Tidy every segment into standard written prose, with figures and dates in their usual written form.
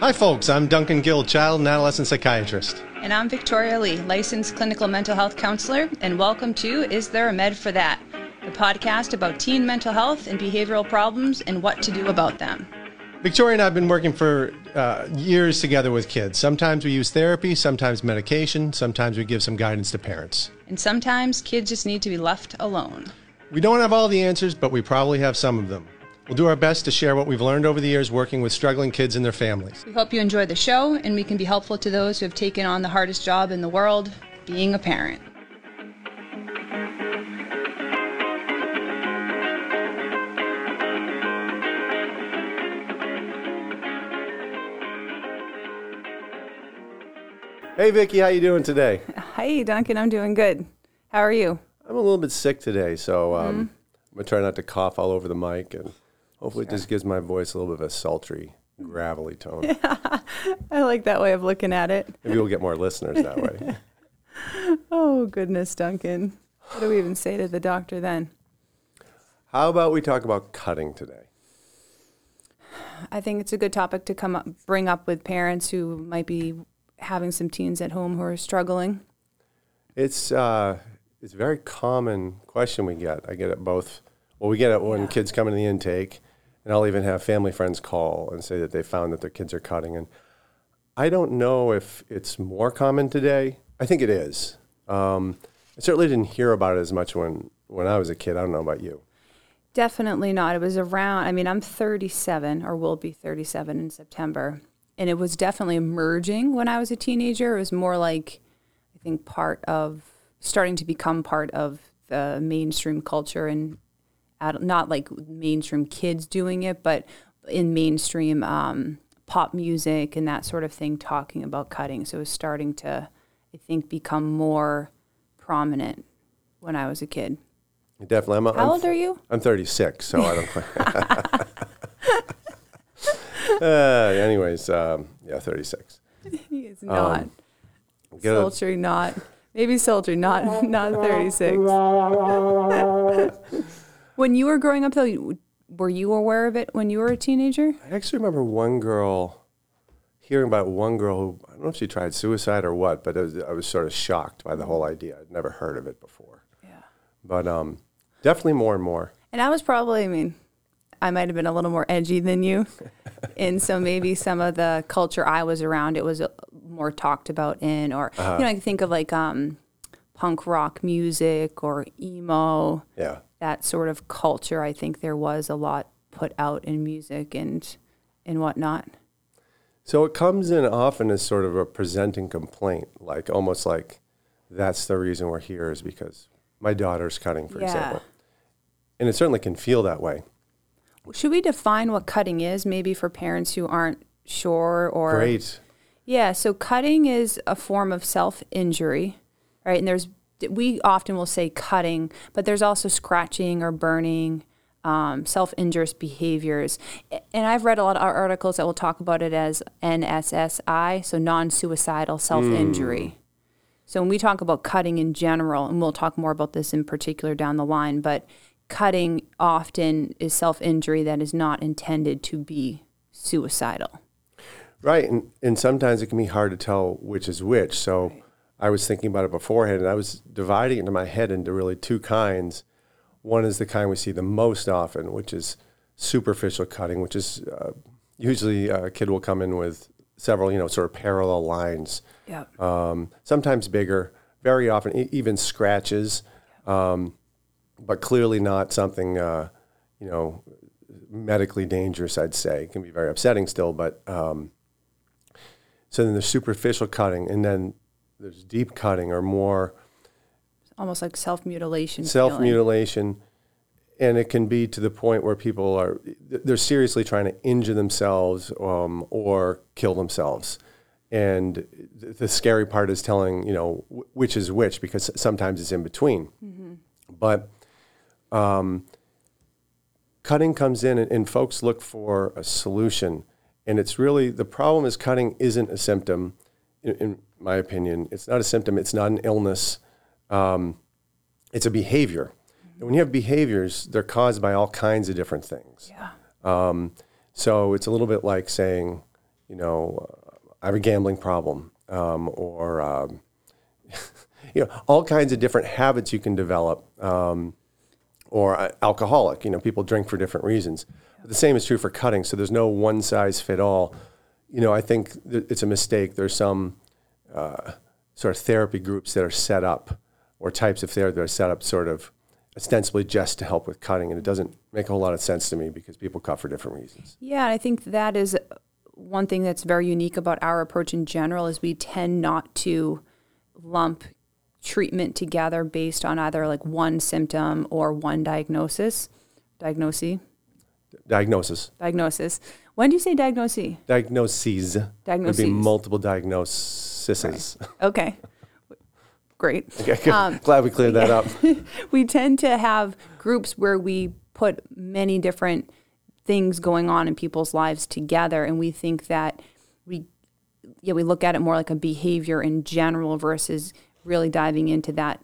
Hi folks, I'm Duncan Gill, child and adolescent psychiatrist. And I'm Victoria Lee, licensed clinical mental health counselor, and welcome to Is There a Med for That?, the podcast about teen mental health and behavioral problems and what to do about them. Victoria and I have been working for years together with kids. Sometimes we use therapy, sometimes medication, sometimes we give some guidance to parents. And sometimes kids just need to be left alone. We don't have all the answers, but we probably have some of them. We'll do our best to share what we've learned over the years working with struggling kids and their families. We hope you enjoy the show and we can be helpful to those who have taken on the hardest job in the world, being a parent. Hey Vicki, how you doing today? Hi Duncan, I'm doing good. How are you? I'm a little bit sick today, so I'm going to try not to cough all over the mic and... hopefully it just gives my voice a little bit of a sultry, gravelly tone. Yeah, I like that way of looking at it. Maybe we'll get more listeners that way. Oh, goodness, Duncan. What do we even say to the doctor then? How about we talk about cutting today? I think it's a good topic to bring up with parents who might be having some teens at home who are struggling. It's a very common question we get. I get it both. Well, we get it when kids come into the intake. And I'll even have family friends call and say that they found that their kids are cutting. And I don't know if it's more common today. I think it is. I certainly didn't hear about it as much when I was a kid. I don't know about you. Definitely not. It was around, I mean, I'm 37 or will be 37 in September. And it was definitely emerging when I was a teenager. It was more like, I think, starting to become part of the mainstream culture and not like mainstream kids doing it, but in mainstream pop music and that sort of thing, talking about cutting. So it was starting to, I think, become more prominent when I was a kid. Definitely. How old are you? I'm 36, so I don't... anyways, 36. He is not. Sultry, not. Maybe sultry, not 36. When you were growing up, though, were you aware of it when you were a teenager? I actually remember hearing about one girl who, I don't know if she tried suicide or what, but I was sort of shocked by the whole idea. I'd never heard of it before. Yeah. But definitely more and more. And I was probably, I might have been a little more edgy than you. And so maybe some of the culture I was around, it was more talked about in, or, I think of like punk rock music or emo. Yeah. That sort of culture, I think there was a lot put out in music and whatnot. So it comes in often as sort of a presenting complaint, like almost like that's the reason we're here is because my daughter's cutting, for example. And it certainly can feel that way. Should we define what cutting is, maybe for parents who aren't sure? Or Great. Yeah, so cutting is a form of self-injury, right? And we often will say cutting, but there's also scratching or burning, self-injurious behaviors. And I've read a lot of articles that will talk about it as NSSI, so non-suicidal self-injury. So when we talk about cutting in general, and we'll talk more about this in particular down the line, but cutting often is self-injury that is not intended to be suicidal. Right, and sometimes it can be hard to tell which is which, so... Right. I was thinking about it beforehand, and I was dividing it in my head into really two kinds. One is the kind we see the most often, which is superficial cutting, which is usually a kid will come in with several, sort of parallel lines, sometimes bigger, very often even scratches, but clearly not something, medically dangerous, I'd say. It can be very upsetting still, but so then there's superficial cutting, and then there's deep cutting or more... almost like self-mutilation. Self-mutilation. Feeling. And it can be to the point where people are... they're seriously trying to injure themselves or kill themselves. And the scary part is telling, which is which, because sometimes it's in between. Mm-hmm. But cutting comes in and folks look for a solution. And it's really... the problem is cutting isn't a symptom. In my opinion, it's not a symptom, it's not an illness, it's a behavior. And when you have behaviors, they're caused by all kinds of different things. So it's a little bit like saying, you know, I have a gambling problem, or you know, all kinds of different habits you can develop, or alcoholic. You know, people drink for different reasons. But the same is true for cutting. So there's no one size fit all. You know, I think it's a mistake. There's some sort of therapy groups that are set up, or types of therapy that are set up sort of ostensibly just to help with cutting, and it doesn't make a whole lot of sense to me because people cut for different reasons. Yeah, I think that is one thing that's very unique about our approach in general is we tend not to lump treatment together based on either like one symptom or one diagnosis. Diagnosis. When do you say diagnosis? Diagnoses. It would be multiple diagnoses. Right. Okay. Great. Okay, glad we cleared that up. We tend to have groups where we put many different things going on in people's lives together, and we think that we look at it more like a behavior in general versus really diving into that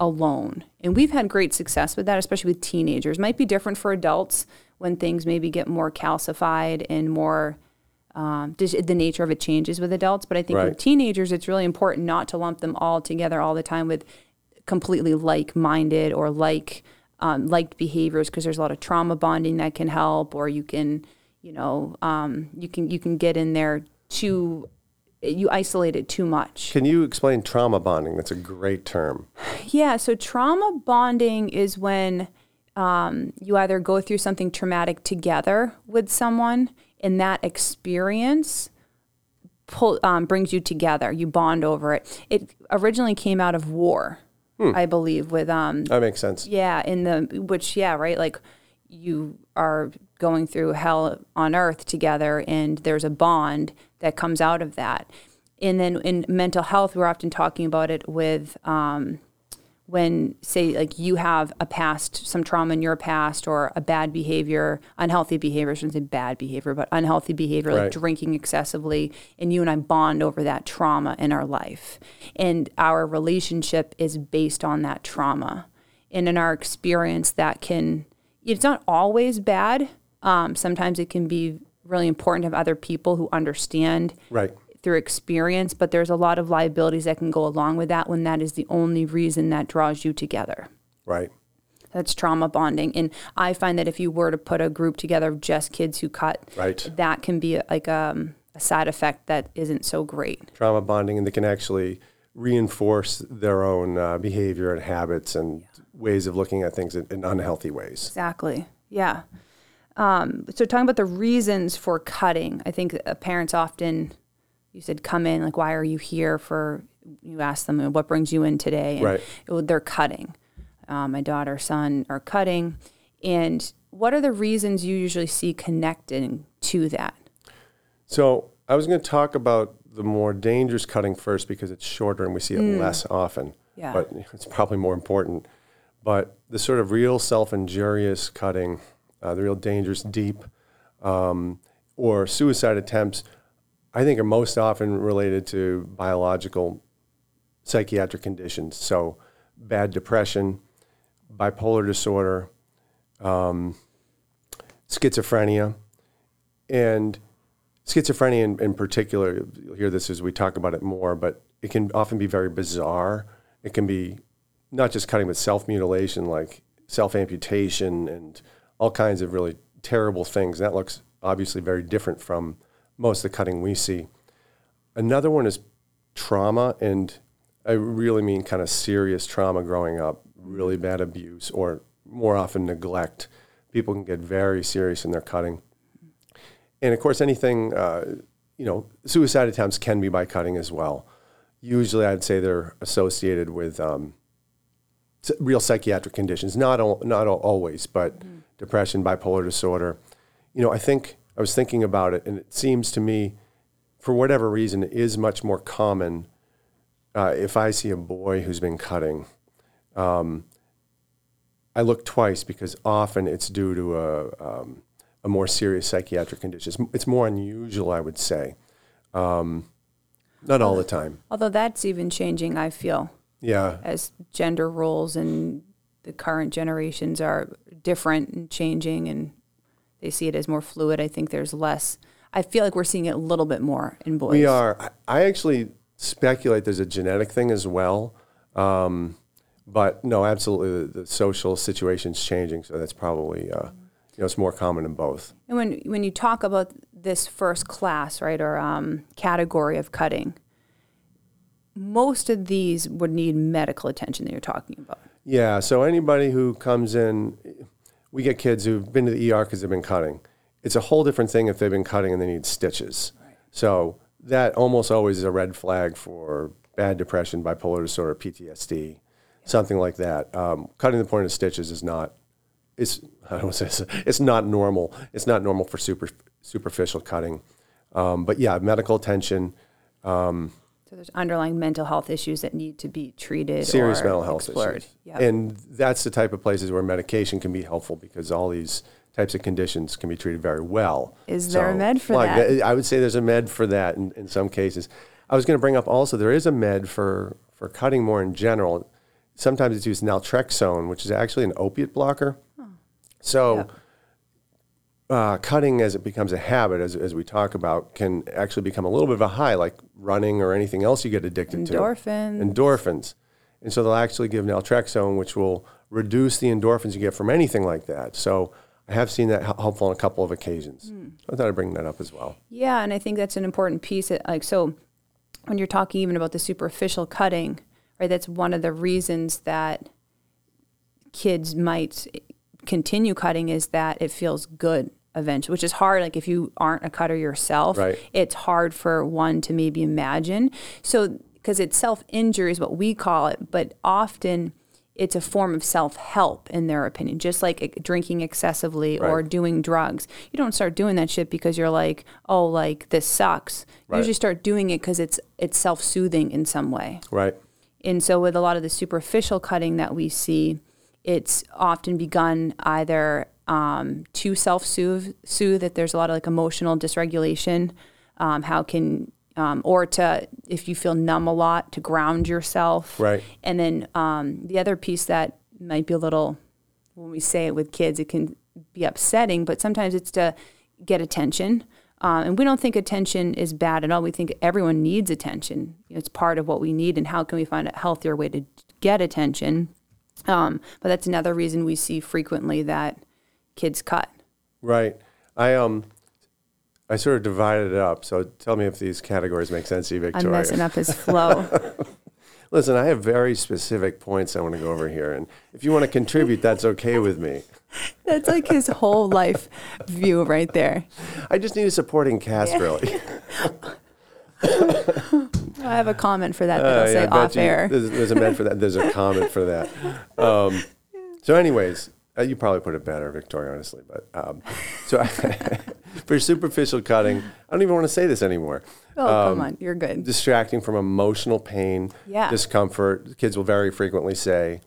alone. And we've had great success with that, especially with teenagers. Might be different for adults when things maybe get more calcified and more the nature of it changes with adults. But I think with teenagers, it's really important not to lump them all together all the time with completely like-minded or liked behaviors, because there's a lot of trauma bonding that can help, or you can get in there too. You isolate it too much. Can you explain trauma bonding? That's a great term. Yeah, so trauma bonding is when you either go through something traumatic together with someone, and that experience brings you together. You bond over it. It originally came out of war, I believe. With that makes sense. Yeah, like you are going through hell on earth together, and there's a bond that comes out of that. And then in mental health, we're often talking about it with when, say, like you have some trauma in your past, or a bad behavior, unhealthy behavior, I shouldn't say bad behavior, but unhealthy behavior, like drinking excessively, and you and I bond over that trauma in our life. And our relationship is based on that trauma. And in our experience, it's not always bad. Sometimes it can be really important to have other people who understand through experience, but there's a lot of liabilities that can go along with that when that is the only reason that draws you together. Right. That's trauma bonding. And I find that if you were to put a group together of just kids who cut, that can be like a side effect that isn't so great. Trauma bonding, and they can actually reinforce their own behavior and habits and ways of looking at things in unhealthy ways. Exactly, yeah. So talking about the reasons for cutting, I think parents often, you said, come in, like, why are you here for, you ask them, what brings you in today? And they're cutting. My daughter, son are cutting. And what are the reasons you usually see connecting to that? So I was going to talk about the more dangerous cutting first because it's shorter and we see it less often. Yeah. But it's probably more important. But the sort of real self-injurious cutting, the real dangerous deep or suicide attempts, I think are most often related to biological psychiatric conditions. So bad depression, bipolar disorder, schizophrenia. And schizophrenia in particular, you'll hear this as we talk about it more, but it can often be very bizarre. It can be not just cutting, but self-mutilation, like self-amputation and all kinds of really terrible things. That looks obviously very different from most of the cutting we see. Another one is trauma, and I really mean kind of serious trauma growing up, really bad abuse, or more often neglect. People can get very serious in their cutting. And of course, anything, suicide attempts can be by cutting as well. Usually I'd say they're associated with real psychiatric conditions, not always, but depression, bipolar disorder. You know, I think I was thinking about it, and it seems to me, for whatever reason, it is much more common if I see a boy who's been cutting. I look twice because often it's due to a more serious psychiatric condition. It's more unusual, I would say. Not all the time. Although that's even changing, I feel. Yeah. As gender roles and the current generations are different and changing, and they see it as more fluid, I think there's less. I feel like we're seeing it a little bit more in boys. We are. I actually speculate there's a genetic thing as well. But no, absolutely, the social situation's changing, so that's probably, you know, it's more common in both. And when you talk about this first class, right, or category of cutting, most of these would need medical attention that you're talking about. Yeah, so anybody who comes in, we get kids who've been to the ER because they've been cutting. It's a whole different thing if they've been cutting and they need stitches. Right. So that almost always is a red flag for bad depression, bipolar disorder, PTSD, something like that. Cutting the point of stitches is not, it's not normal. It's not normal for superficial cutting. But yeah, medical attention. So there's underlying mental health issues that need to be treated. Serious mental health issues. Yep. And that's the type of places where medication can be helpful because all these types of conditions can be treated very well. Is there a med for that? I would say there's a med for that in some cases. I was going to bring up also there is a med for cutting more in general. Sometimes it's used naltrexone, which is actually an opiate blocker. Huh. So cutting as it becomes a habit, as we talk about, can actually become a little bit of a high, like running or anything else you get addicted to. Endorphins. And so they'll actually give naltrexone, which will reduce the endorphins you get from anything like that. So I have seen that helpful on a couple of occasions. Mm. I thought I'd bring that up as well. Yeah, and I think that's an important piece. So when you're talking even about the superficial cutting, right, that's one of the reasons that kids might continue cutting is that it feels good eventually, which is hard. Like if you aren't a cutter yourself, right, it's hard for one to maybe imagine. So because it's self-injury is what we call it, but often it's a form of self-help in their opinion, just like drinking excessively or doing drugs. You don't start doing that shit because you're like, oh, like this sucks. You usually start doing it because it's self-soothing in some way. Right. And so with a lot of the superficial cutting that we see, it's often begun either to self-soothe if there's a lot of like emotional dysregulation, or to, if you feel numb a lot, to ground yourself. Right. And then the other piece that might be a little, when we say it with kids, it can be upsetting, but sometimes it's to get attention. And we don't think attention is bad at all. We think everyone needs attention. It's part of what we need, and how can we find a healthier way to get attention? But that's another reason we see frequently that kids cut. Right. I sort of divided it up. So tell me if these categories make sense to you, Victoria. I'm messing up his flow. Listen, I have very specific points I want to go over here. And if you want to contribute, that's okay with me. That's like his whole life view right there. I just need a supporting cast, really. I have a comment for that that'll say off air. There's a med for that. There's a comment for that. So anyways, you probably put it better, Victoria, honestly. But for superficial cutting, I don't even want to say this anymore. Oh, come on. You're good. Distracting from emotional pain, discomfort. Kids will very frequently say,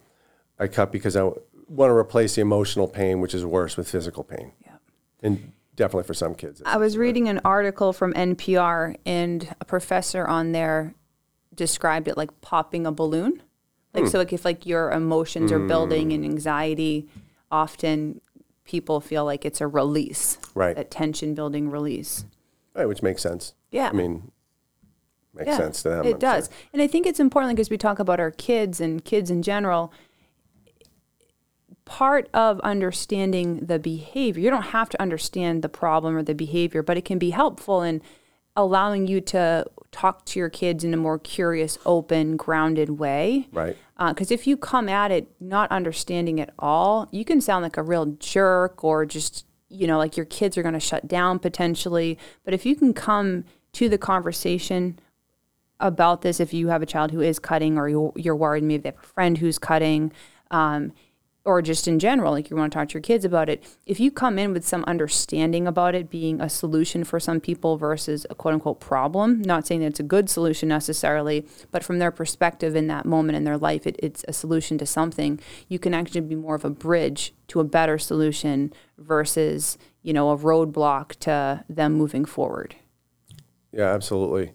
I cut because I want to replace the emotional pain, which is worse, with physical pain. Yeah. And definitely for some kids. I was reading an article from NPR, and a professor on there described it like popping a balloon. Like, so like if like your emotions are building and anxiety, often people feel like it's a release. Right. A tension-building release. Right, which makes sense. Yeah. I mean, makes sense to them. It does. Sure. And I think it's important because we talk about our kids and kids in general. Part of understanding the behavior, you don't have to understand the problem or the behavior, but it can be helpful in allowing you to talk to your kids in a more curious, open, grounded way. Right. Because if you come at it not understanding at all, you can sound like a real jerk or just, you know, like your kids are going to shut down potentially. But if you can come to the conversation about this, if you have a child who is cutting or you're worried, maybe they have a friend who's cutting, or just in general, like you want to talk to your kids about it, if you come in with some understanding about it being a solution for some people versus a quote-unquote problem, not saying that it's a good solution necessarily, but from their perspective in that moment in their life, it's a solution to something, you can actually be more of a bridge to a better solution versus, you know, a roadblock to them moving forward. Yeah, absolutely.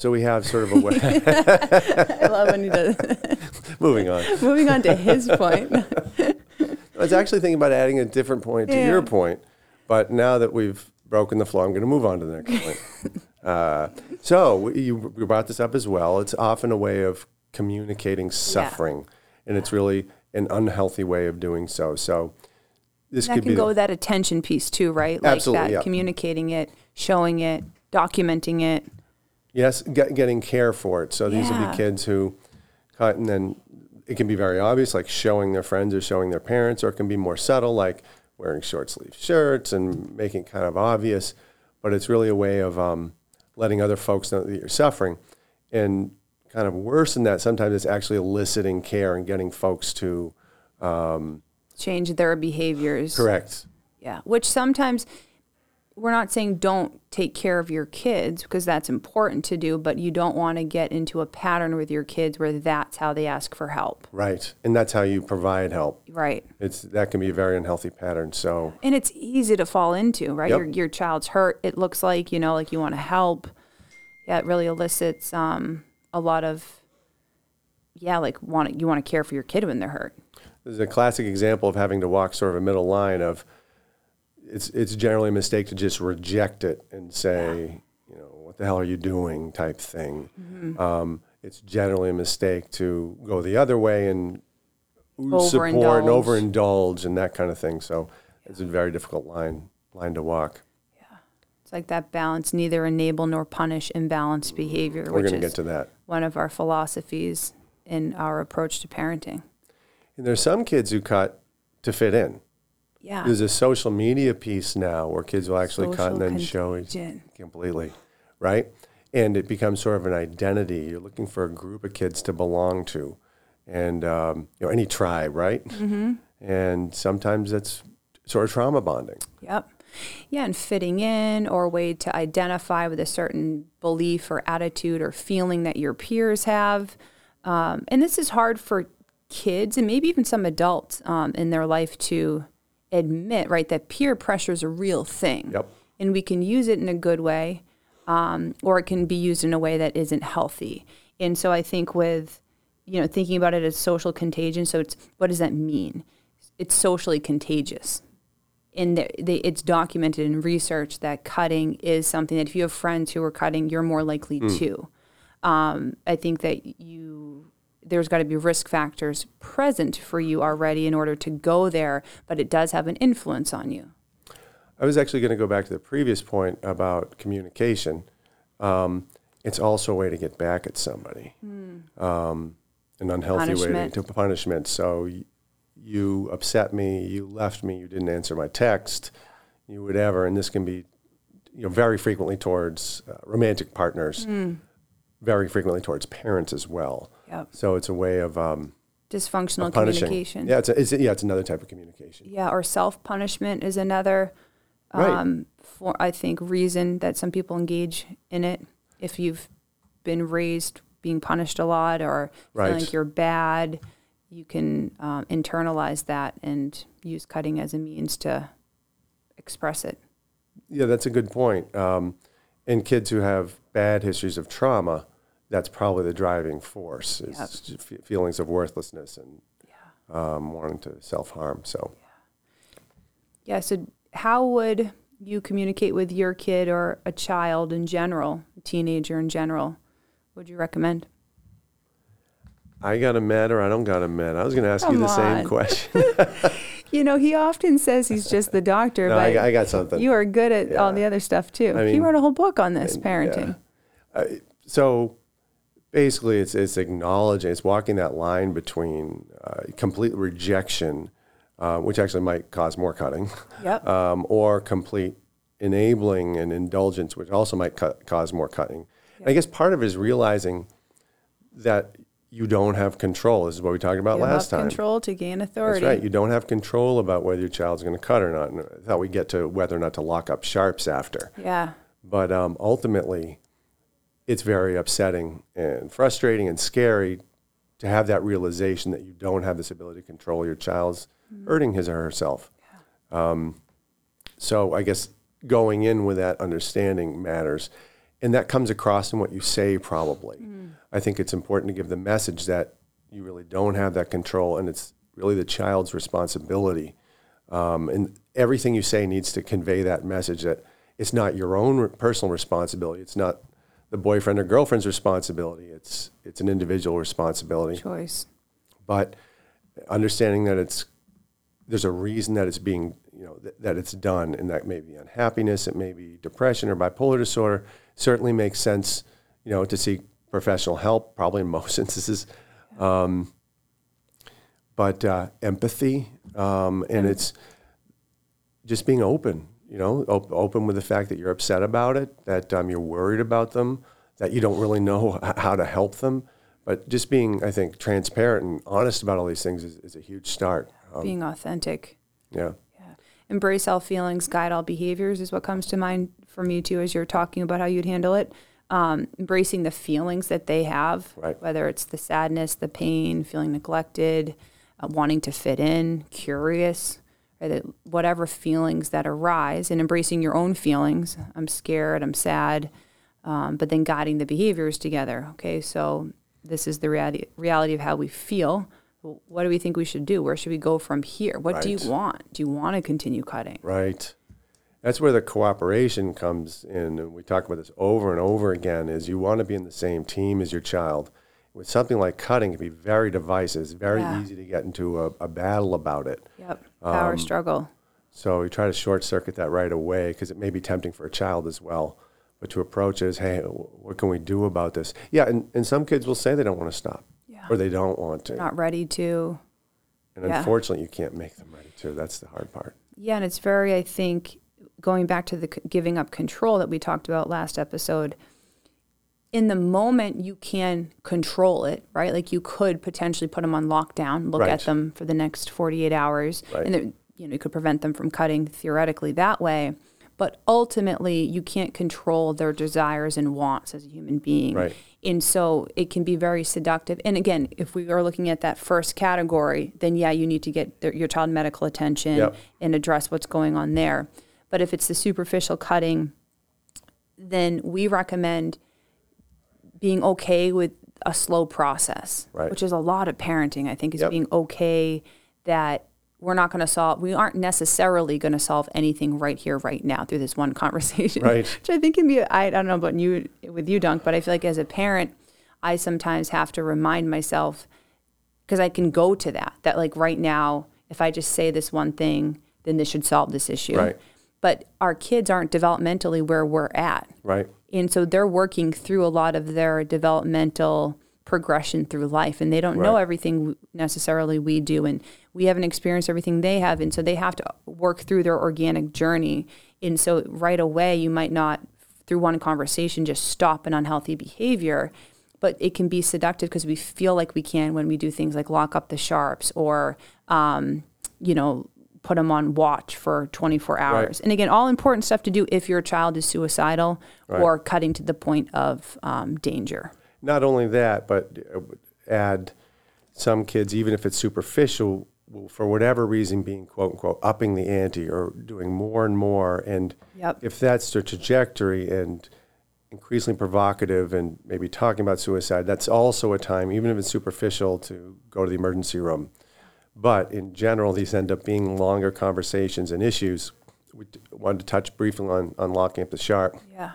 So we have sort of a way. I love when he does. Moving on. Moving on to his point. I was actually thinking about adding a different point to your point, but now that we've broken the floor. I'm going to move on to the next point. So you brought this up as well. It's often a way of communicating suffering, and it's really an unhealthy way of doing so. So this that could can be go with that attention piece too, right? Like absolutely, that, communicating it, showing it, documenting it. Yes, getting care for it. So these would be kids who cut, and then it can be very obvious, like showing their friends or showing their parents, or it can be more subtle, like wearing short sleeve shirts and making it kind of obvious. But it's really a way of letting other folks know that you're suffering. And kind of worse than that, sometimes it's actually eliciting care and getting folks to change their behaviors. Correct. Yeah, which sometimes we're not saying don't take care of your kids, because that's important to do, but you don't want to get into a pattern with your kids where that's how they ask for help. Right. And that's how you provide help. Right. That can be a very unhealthy pattern. So. And it's easy to fall into, right? Yep. Your child's hurt. It looks like, like you want to help. Yeah, it really elicits a lot of, you want to care for your kid when they're hurt. There's a classic example of having to walk sort of a middle line of, it's generally a mistake to just reject it and say, what the hell are you doing type thing. Mm-hmm. It's generally a mistake to go the other way and support and overindulge and that kind of thing. So it's a very difficult line to walk. Yeah. It's like that balance, neither enable nor punish imbalanced behavior. We're going to get to that. One of our philosophies in our approach to parenting. And there's some kids who cut to fit in. Yeah. There's a social media piece now where kids will actually cut and then show it completely, right? And it becomes sort of an identity. You're looking for a group of kids to belong to, and any tribe, right? Mm-hmm. And sometimes that's sort of trauma bonding. Yep. Yeah, and fitting in, or a way to identify with a certain belief or attitude or feeling that your peers have. And this is hard for kids and maybe even some adults in their life to admit, right, that peer pressure is a real thing. Yep. And we can use it in a good way, or it can be used in a way that isn't healthy. And so I think with, thinking about it as social contagion, so it's, what does that mean? It's socially contagious. And it's documented in research that cutting is something that if you have friends who are cutting, you're more likely to. I think that there's got to be risk factors present for you already in order to go there, but it does have an influence on you. I was actually going to go back to the previous point about communication. It's also a way to get back at somebody, an unhealthy way to punishment. So you upset me, you left me, you didn't answer my text, you whatever, and this can be very frequently towards romantic partners, very frequently towards parents as well. Yep. So it's a way of dysfunctional communication. Yeah, it's another type of communication. Yeah, or self-punishment is another, reason that some people engage in it. If you've been raised being punished a lot or feeling like you're bad, you can internalize that and use cutting as a means to express it. Yeah, that's a good point. And kids who have bad histories of trauma, that's probably the driving force, is feelings of worthlessness and wanting to self-harm. So, so how would you communicate with your kid or a child in general, a teenager in general? What would you recommend? I got a med or I don't got a med. I was going to ask you the same question. He often says he's just the doctor, but I got something. You are good at all the other stuff, too. I mean, he wrote a whole book on this, parenting. Yeah. So basically, it's acknowledging, it's walking that line between complete rejection, which actually might cause more cutting, or complete enabling and indulgence, which also might cause more cutting. Yep. And I guess part of it is realizing that you don't have control. This is what we talked about last time. You have control to gain authority. That's right. You don't have control about whether your child's going to cut or not. I thought we'd get to whether or not to lock up sharps after. Yeah. But ultimately, it's very upsetting and frustrating and scary to have that realization that you don't have this ability to control your child's hurting his or herself. Yeah. So I guess going in with that understanding matters. And that comes across in what you say, probably. I think it's important to give the message that you really don't have that control, and it's really the child's responsibility. And everything you say needs to convey that message that It's not your own personal responsibility. It's not the boyfriend or girlfriend's responsibility. It's an individual responsibility. Choice. But understanding that there's a reason that it's being, that it's done, and that may be unhappiness, it may be depression or bipolar disorder. Certainly makes sense, to seek professional help, probably in most instances. But empathy, and it's just being open, open with the fact that you're upset about it, that you're worried about them, that you don't really know how to help them. But just being, I think, transparent and honest about all these things is a huge start. Being authentic. Yeah. Yeah. Embrace all feelings, guide all behaviors is what comes to mind for me, too, as you're talking about how you'd handle it. Embracing the feelings that they have, right. Whether it's the sadness, the pain, feeling neglected, wanting to fit in, curious, right? Whatever feelings that arise, and embracing your own feelings. I'm scared, I'm sad, but then guiding the behaviors together. Okay, so this is the reality of how we feel. What do we think we should do? Where should we go from here? What right. do you want? Do you want to continue cutting? Right. That's where the cooperation comes in, and we talk about this over and over again, is you want to be in the same team as your child. With something like cutting, it can be very divisive. It's very easy to get into a battle about it. Yep, power struggle. So we try to short-circuit that right away, because it may be tempting for a child as well. But to approach it is, hey, what can we do about this? Yeah, and some kids will say they don't want to stop, or they don't want to. Not ready to. And unfortunately, you can't make them ready to. That's the hard part. Yeah, and it's very, I think, going back to the giving up control that we talked about last episode, in the moment you can control it, right? Like you could potentially put them on lockdown, look at them for the next 48 hours, and it, you could prevent them from cutting theoretically that way. But ultimately, you can't control their desires and wants as a human being. Right. And so it can be very seductive. And again, if we are looking at that first category, then you need to get your child medical attention and address what's going on there. But if it's the superficial cutting, then we recommend being okay with a slow process, which is a lot of parenting, I think, is being okay that we're not going to solve, we aren't necessarily going to solve anything right here, right now through this one conversation, which I think can be, I don't know about you, with you, Dunk, but I feel like as a parent, I sometimes have to remind myself, because I can go to that like right now, if I just say this one thing, then this should solve this issue. Right. But our kids aren't developmentally where we're at. Right. And so they're working through a lot of their developmental progression through life, and they don't know everything necessarily we do, and we haven't experienced everything they have, and so they have to work through their organic journey. And so right away, you might not, through one conversation, just stop an unhealthy behavior, but it can be seductive because we feel like we can when we do things like lock up the sharps or, put them on watch for 24 hours. Right. And again, all important stuff to do if your child is suicidal or cutting to the point of danger. Not only that, but add some kids, even if it's superficial, will, for whatever reason, being, quote, unquote, upping the ante or doing more and more. And if that's their trajectory and increasingly provocative and maybe talking about suicide, that's also a time, even if it's superficial, to go to the emergency room. But in general, these end up being longer conversations and issues. We wanted to touch briefly on locking up the sharp. Yeah.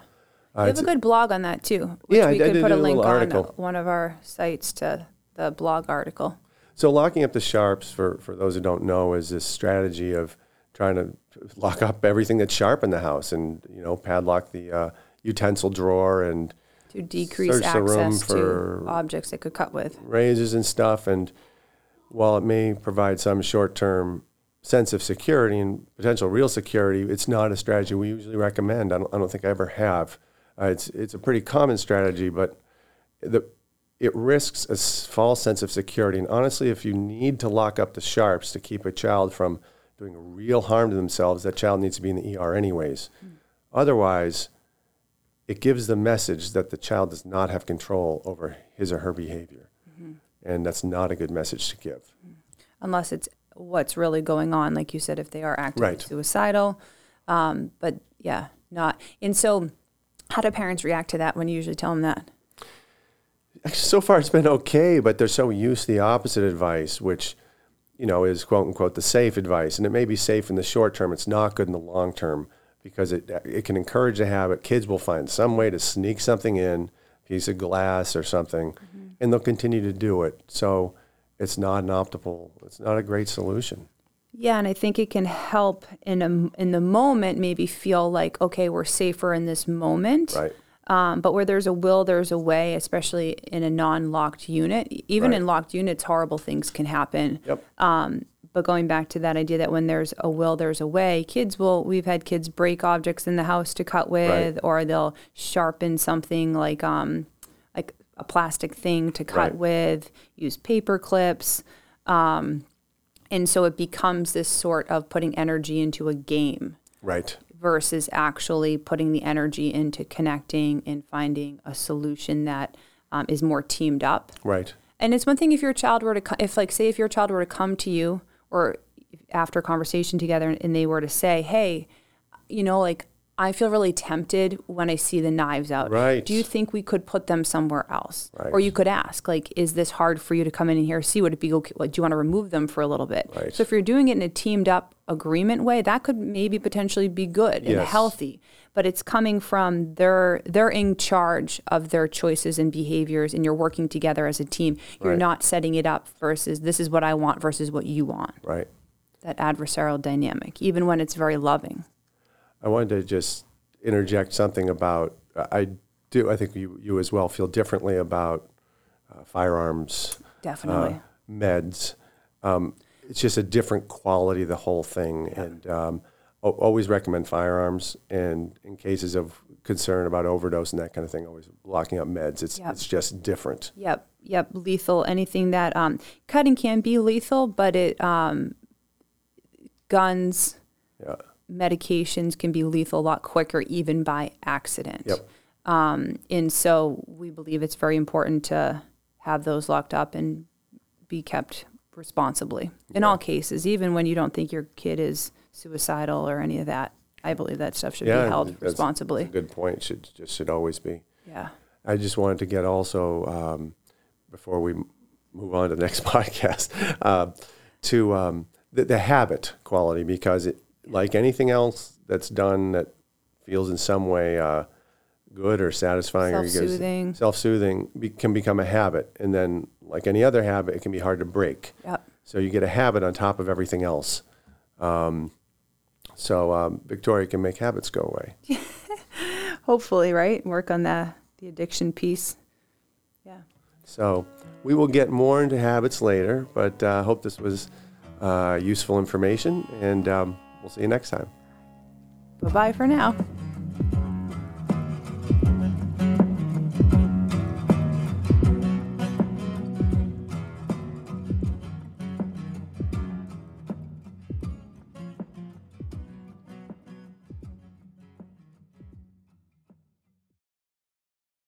We have a good blog on that, too. Which we could put a link on one of our sites to the blog article. So locking up the sharps, for those who don't know, is this strategy of trying to lock up everything that's sharp in the house and, padlock the utensil drawer and to decrease access to objects they could cut with. Razors and stuff, and while it may provide some short-term sense of security and potential real security, it's not a strategy we usually recommend. I don't think I ever have. It's a pretty common strategy, but it risks a false sense of security. And honestly, if you need to lock up the sharps to keep a child from doing real harm to themselves, that child needs to be in the ER anyways. Otherwise, it gives the message that the child does not have control over his or her behavior. And that's not a good message to give. Unless it's what's really going on, like you said, if they are actively suicidal. But yeah, not. And so how do parents react to that when you usually tell them that? Actually, so far it's been okay, but they're so used to the opposite advice, which, is quote unquote the safe advice. And it may be safe in the short term. It's not good in the long term. because it can encourage a habit. Kids will find some way to sneak something in, a piece of glass or something, mm-hmm. and they'll continue to do it. So it's not an optimal, it's not a great solution. Yeah, and I think it can help in the moment maybe feel like, okay, we're safer in this moment. Right. But where there's a will, there's a way, especially in a non-locked unit. Even right. in locked units, horrible things can happen. Yep. But going back to that idea that when there's a will, there's a way, we've had kids break objects in the house to cut with, right. or they'll sharpen something like a plastic thing to cut right. with, use paper clips. And so it becomes this sort of putting energy into a game. Right. Versus actually putting the energy into connecting and finding a solution that is more teamed up. Right. And it's one thing if your child were to, if your child were to come to you or after a conversation together and they were to say, hey, I feel really tempted when I see the knives out. Right. Do you think we could put them somewhere else? Right. Or you could ask, is this hard for you to come in here? See, would it be okay? Do you want to remove them for a little bit? Right. So if you're doing it in a teamed up agreement way, that could maybe potentially be good yes. and healthy, but it's coming from they're in charge of their choices and behaviors, and you're working together as a team. You're right. not setting it up versus this is what I want versus what you want. Right. That adversarial dynamic, even when it's very loving. I wanted to just interject something about, I think you as well feel differently about firearms. Definitely. Meds. It's just a different quality, the whole thing. Yeah. And always recommend firearms. And in cases of concern about overdose and that kind of thing, always locking up meds. It's just different. Yep. Lethal. Anything that cutting can be lethal, but it guns. Yeah. Medications can be lethal a lot quicker, even by accident. Yep. And so we believe it's very important to have those locked up and be kept responsibly in all cases, even when you don't think your kid is suicidal or any of that. I believe that stuff should be held responsibly. That's a good point. It should always be. Yeah. I just wanted to get also, before we move on to the next podcast, to the habit quality, because it, like anything else that's done that feels in some way good or satisfying or self-soothing can become a habit. And then like any other habit, it can be hard to break. Yep. So you get a habit on top of everything else. Victoria can make habits go away. Hopefully, right? Work on the addiction piece. Yeah. So we will get more into habits later, but I hope this was useful information, and we'll see you next time. Bye-bye for now.